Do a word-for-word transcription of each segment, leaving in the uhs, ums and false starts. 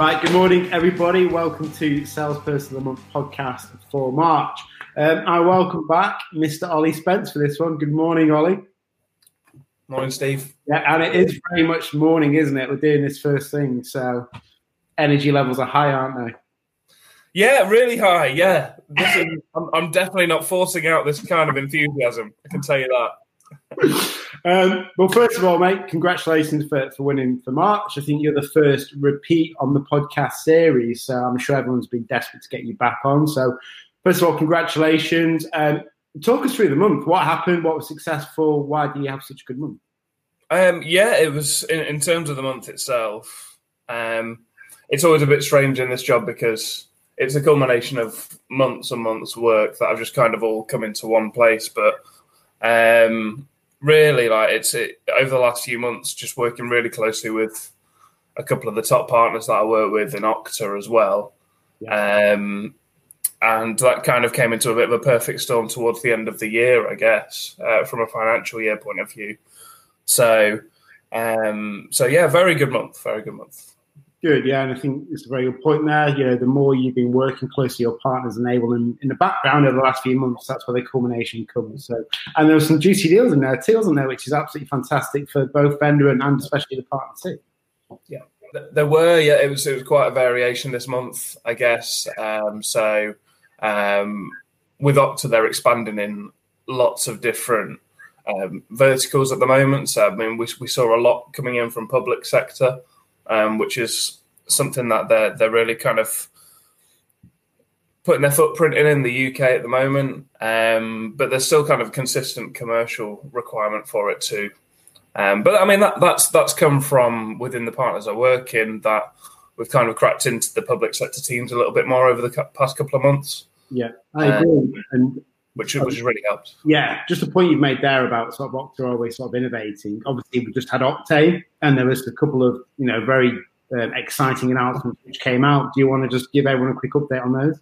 Right, good morning, everybody. Welcome to Salesperson of the Month podcast for March. Um, I welcome back Mister Ollie Spence for this one. Good morning, Ollie. Morning, Steve. Yeah, and it is very much morning, isn't it? We're doing this first thing, so energy levels are high, aren't they? Yeah, really high, yeah. This is, I'm, I'm definitely not forcing out this kind of enthusiasm, I can tell you that. Um, well, first of all, mate, congratulations for, for winning for March. I think you're the first repeat on the podcast series, so I'm sure everyone's been desperate to get you back on. So, first of all, congratulations. Um, talk us through the month. What happened? What was successful? Why do you have such a good month? Um, yeah, it was in, in terms of the month itself. Um, it's always a bit strange in this job because it's a culmination of months and months' work that have just kind of all come into one place, but. Um, Really, like it's it, over the last few months, just working really closely with a couple of the top partners that I work with in Okta as well. Yeah. Um, and that kind of came into a bit of a perfect storm towards the end of the year, I guess, uh, from a financial year point of view. So, um, so yeah, very good month, very good month. Good, yeah, and I think it's a very good point there. You know, the more you've been working closely to your partners and they will in, in the background over the last few months, that's where the culmination comes. So, and there were some juicy deals in there, deals in there, which is absolutely fantastic for both vendor and, and especially the partner too. Yeah, there were. Yeah, it was it was quite a variation this month, I guess. Um, so, um, with Okta, they're expanding in lots of different um, verticals at the moment. So, I mean, we we saw a lot coming in from public sector. Um, which is something that they're, they're really kind of putting their footprint in in the U K at the moment. Um, but there's still kind of a consistent commercial requirement for it too. Um, but, I mean, that, that's that's come from within the partners I work in that we've kind of cracked into the public sector teams a little bit more over the past couple of months. Yeah, I agree. Um, and- Which, which really helps. Yeah, just the point you've made there about sort of Okta always sort of innovating. Obviously, we just had Oktane, and there was a couple of you know very um, exciting announcements which came out. Do you want to just give everyone a quick update on those?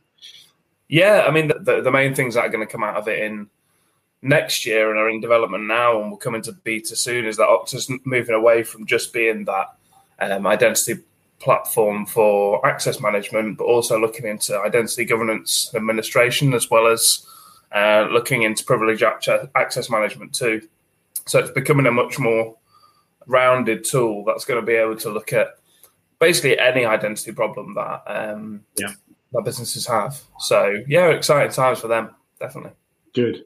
Yeah, I mean the the, the main things that are going to come out of it in next year and are in development now and will come into beta soon is that Okta's moving away from just being that um, identity platform for access management, but also looking into identity governance administration as well as Uh, looking into privilege access management too. So it's becoming a much more rounded tool that's going to be able to look at basically any identity problem that um, yeah. that businesses have. So, yeah, exciting times for them, definitely. Good.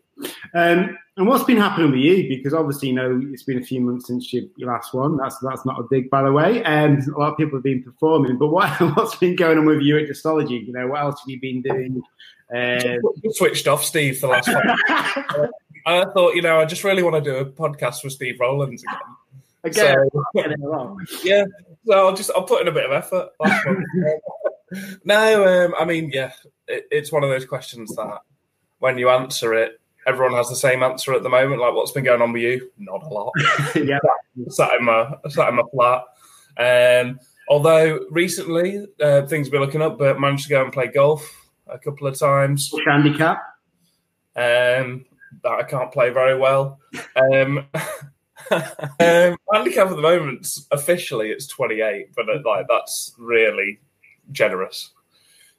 Um, and what's been happening with you? Because obviously, you know, it's been a few months since your, your last one. That's that's not a dig, by the way. And um, a lot of people have been performing. But what, what's been going on with you at Distology? You know, what else have you been doing? Uh, switched off Steve the last time. uh, I thought, you know, I just really want to do a podcast with Steve Rowlands again. Again, so, yeah. So I'll just I'll put in a bit of effort. no, um, I mean, yeah, it, it's one of those questions that when you answer it, everyone has the same answer at the moment. Like, what's been going on with you? Not a lot. yeah, sat in my sat in my flat. Um, although recently uh, things have been looking up, but managed to go and play golf a couple of times. What's your handicap? Um, that I can't play very well. Um, um, handicap at the moment, officially, it's twenty-eight, but it, like that's really generous.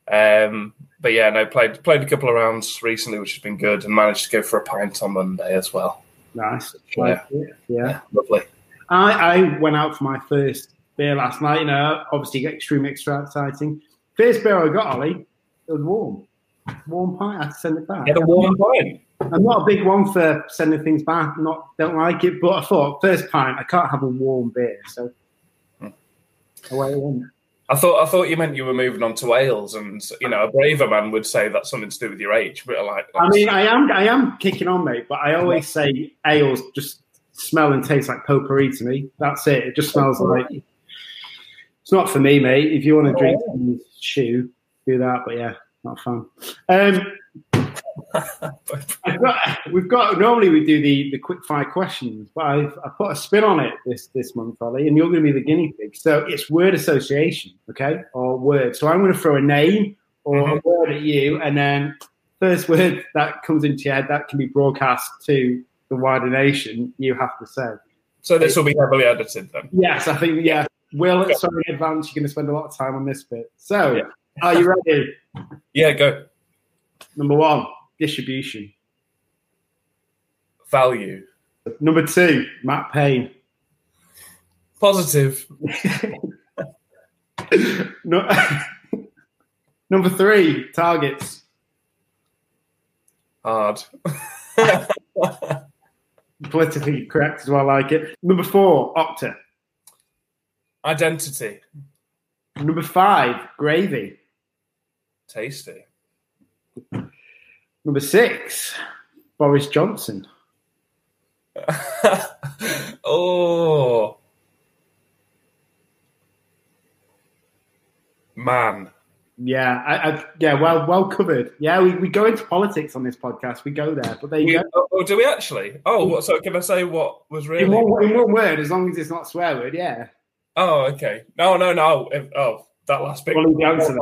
Um, but yeah, no, played played a couple of rounds recently, which has been good, and managed to go for a pint on Monday as well. Nice. Yeah, yeah. yeah lovely. I, I went out for my first beer last night. You know, obviously, extremely extra exciting. First beer I got, Ollie. It was warm. Warm pint. I had to send it back. Get a warm pint. I'm not a big one for sending things back. Not don't like it, but I thought, first pint, I can't have a warm beer. So hmm. away it went. I thought I thought you meant you were moving on to Wales, and you know, a braver man would say that's something to do with your age. But I like, I mean, I am I am kicking on, mate. But I always say ales just smell and taste like potpourri to me. That's it. It just smells like it's not for me, mate. If you want to drink some shoe. Do that, but yeah, not fun. Um, I've got, we've got normally we do the, the quick fire questions, but I've I put a spin on it this, this month, Ollie, and you're going to be the guinea pig. So it's word association, okay, or word. So I'm going to throw a name or mm-hmm. a word at you, and then first word that comes into your head that can be broadcast to the wider nation, you have to say. So this will be heavily edited, then. Yes, I think yeah. Will, yeah. sorry in advance, you're going to spend a lot of time on this bit. So, yeah. are you ready? Yeah, go. Number one, distribution. Value. Number two, Matt Payne. Positive. no, Number three, targets. Hard. Politically correct as well, I like it. Number four, Okta. Identity. Number five, gravy. Tasty. Number six, Boris Johnson. oh. Man. Yeah, I, I, yeah, well well covered. Yeah, we, we go into politics on this podcast. We go there, but there you we, go. Oh, do we actually? Oh, so can I say what was really... In one, in one word, as long as it's not a swear word, yeah. Oh, okay. No, no, no. Oh, that last bit. Well, the answer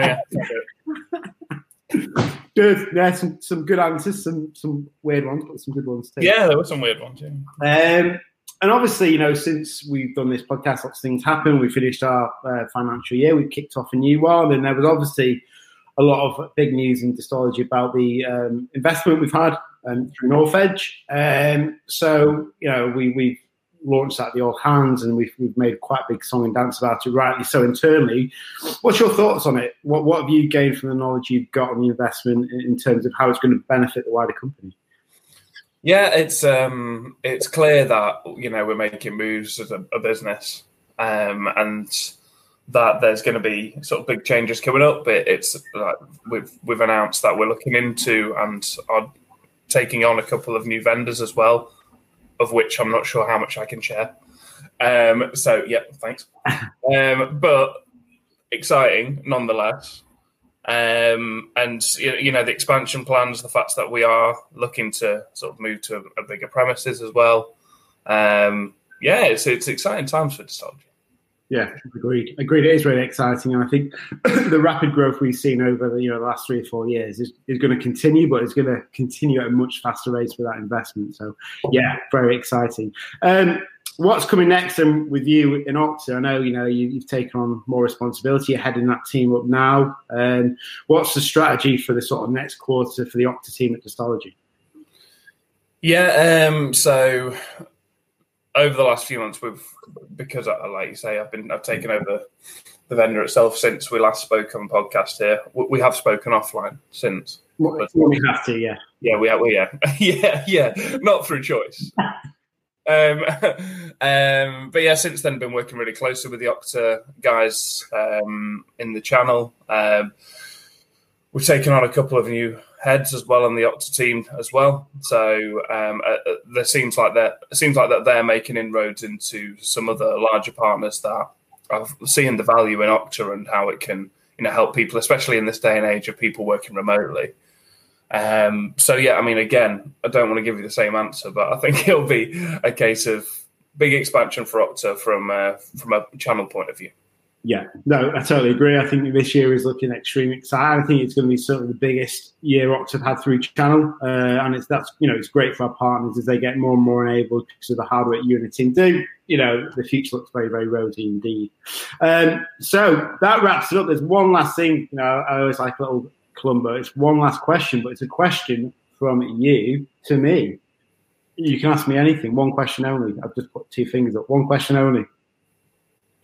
then. Yeah. Good. Yeah, some, some good answers, some some weird ones, but some good ones too. Yeah, there were some weird ones, yeah. Um, and obviously, you know, since we've done this podcast, lots of things happen. We finished our uh, financial year. We kicked off a new one. And there was obviously a lot of big news in Distology about the um, investment we've had um, through NorthEdge. Um, so, you know, we we've launched at the All Hands, and we've, we've made quite a big song and dance about it, rightly so, internally. What's your thoughts on it? What what have you gained from the knowledge you've got on the investment in, in terms of how it's going to benefit the wider company? Yeah, it's um, it's clear that, you know, we're making moves as a, a business, um, and that there's going to be sort of big changes coming up. It, it's like we've we've announced that we're looking into and are taking on a couple of new vendors as well, of which I'm not sure how much I can share. Um, so, yeah, thanks. Um, but exciting, nonetheless. Um, and, you know, the expansion plans, the fact that we are looking to sort of move to a, a bigger premises as well. Um, yeah, it's, it's exciting times for Distology. Yeah, agreed. Agreed. It is really exciting. And I think the rapid growth we've seen over the, you know, the last three or four years is, is going to continue, but it's going to continue at a much faster rate for that investment. So, yeah, very exciting. Um, what's coming next and with you in Okta? I know, you know, you, you've taken on more responsibility. You're heading that team up now. Um, what's the strategy for the sort of next quarter for the Okta team at Distology? Yeah, um, so... over the last few months, we've because, I, like you say, I've been I've taken over the vendor itself since we last spoke on the podcast here. We, we have spoken offline since. Well, we have to, yeah, yeah, we have, well, yeah, yeah, yeah, not through choice. um, um, but yeah, since then, I've been working really closely with the Okta guys um, in the channel. Um, we've taken on a couple of new heads as well on the Okta team as well, so um, uh, there seems like that seems like that they're making inroads into some of the larger partners that are seeing the value in Okta and how it can, you know, help people, especially in this day and age of people working remotely. Um, so yeah, I mean, again, I don't want to give you the same answer, but I think it'll be a case of big expansion for Okta from uh, from a channel point of view. Yeah, no, I totally agree. I think this year is looking extremely exciting. I think it's going to be certainly the biggest year Okta have had through channel, uh, and it's that's you know it's great for our partners as they get more and more enabled because of the hard work you and the team do. You know, the future looks very, very rosy indeed. Um, so that wraps it up. There's one last thing. You know, I always like a little clumber. It's one last question, but it's a question from you to me. You can ask me anything. One question only. I've just put two fingers up. One question only.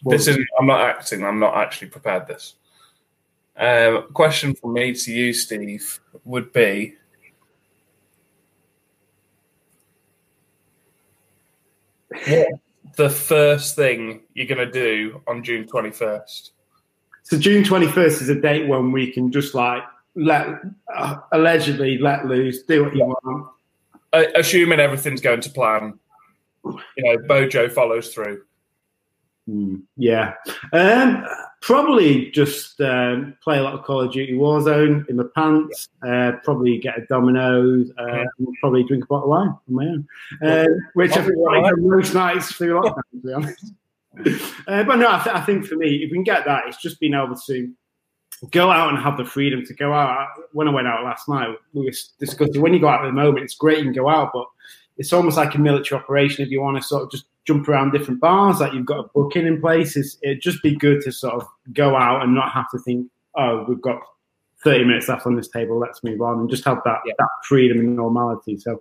What this is I'm not acting. I'm not actually prepared this. Um, question from me to you, Steve, would be... what the first thing you're going to do on June twenty-first? So June twenty-first is a date when we can just, like, let uh, allegedly let loose, do what you want. Uh, assuming everything's going to plan. You know, Bojo follows through. Mm, yeah, um, probably just um, play a lot of Call of Duty Warzone in my pants. Uh, probably get a Domino's. Uh, yeah. And probably drink a bottle of wine on my own, uh, which I think like most nights through lockdown, to be honest. Uh, but no, I, th- I think for me, if we can get that, it's just being able to go out and have the freedom to go out. When I went out last night, we were discussing when you go out at the moment, it's great you can go out, but it's almost like a military operation if you want to sort of just jump around different bars that like you've got a booking in place. It's, it'd just be good to sort of go out and not have to think, oh, we've got thirty minutes left on this table, let's move on, and just have that, yeah. that freedom and normality. So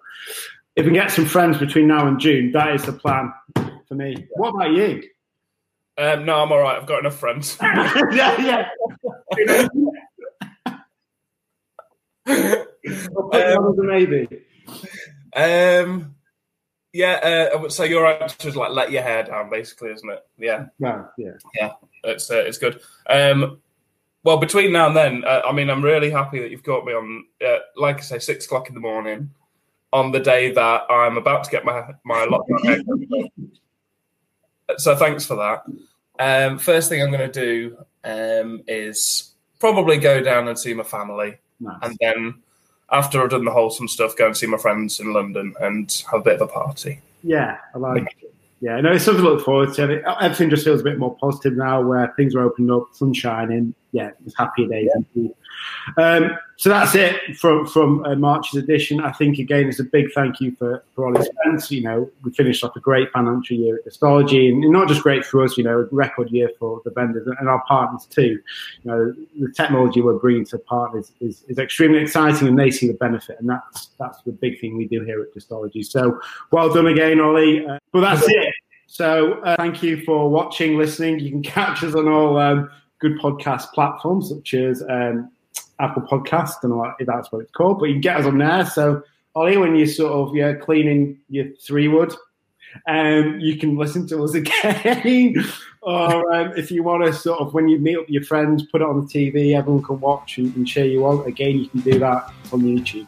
if we get some friends between now and June, that is the plan for me. Yeah. What about you? Um, no, I'm all right. I've got enough friends. yeah, yeah. um, maybe. Um, yeah, uh, so your answer is like let your hair down, basically, isn't it? Yeah. Right, yeah. Yeah. It's uh, it's good. Um, well, between now and then, uh, I mean, I'm really happy that you've got me on. Uh, like I say, six o'clock in the morning, on the day that I'm about to get my my lockdown. So thanks for that. Um, first thing I'm going to do um, is probably go down and see my family. Nice. And then after I've done the wholesome stuff, go and see my friends in London and have a bit of a party. Yeah, I like yeah. it. Yeah, no, it's something to look forward to. Everything just feels a bit more positive now where things are opened up, sun shining. Yeah, it's happier days. Yeah. Um, so that's it from, from uh, March's edition. I think, again, it's a big thank you for, for Ollie Spence. You know, we finished off a great financial year at Distology, and not just great for us, you know, a record year for the vendors and our partners too. You know, the technology we're bringing to partners is, is extremely exciting, and they see the benefit, and that's, that's the big thing we do here at Distology. So well done again, Ollie. Uh, but that's it. So uh, thank you for watching, listening. You can catch us on all um, good podcast platforms such as... Um, Apple Podcast, I don't know if that's what it's called, but you can get us on there. So, Ollie, when you're sort of yeah, cleaning your three wood, um, you can listen to us again. Or um, if you want to sort of, when you meet up with your friends, put it on the T V, everyone can watch and, and cheer you on. Again, you can do that on YouTube.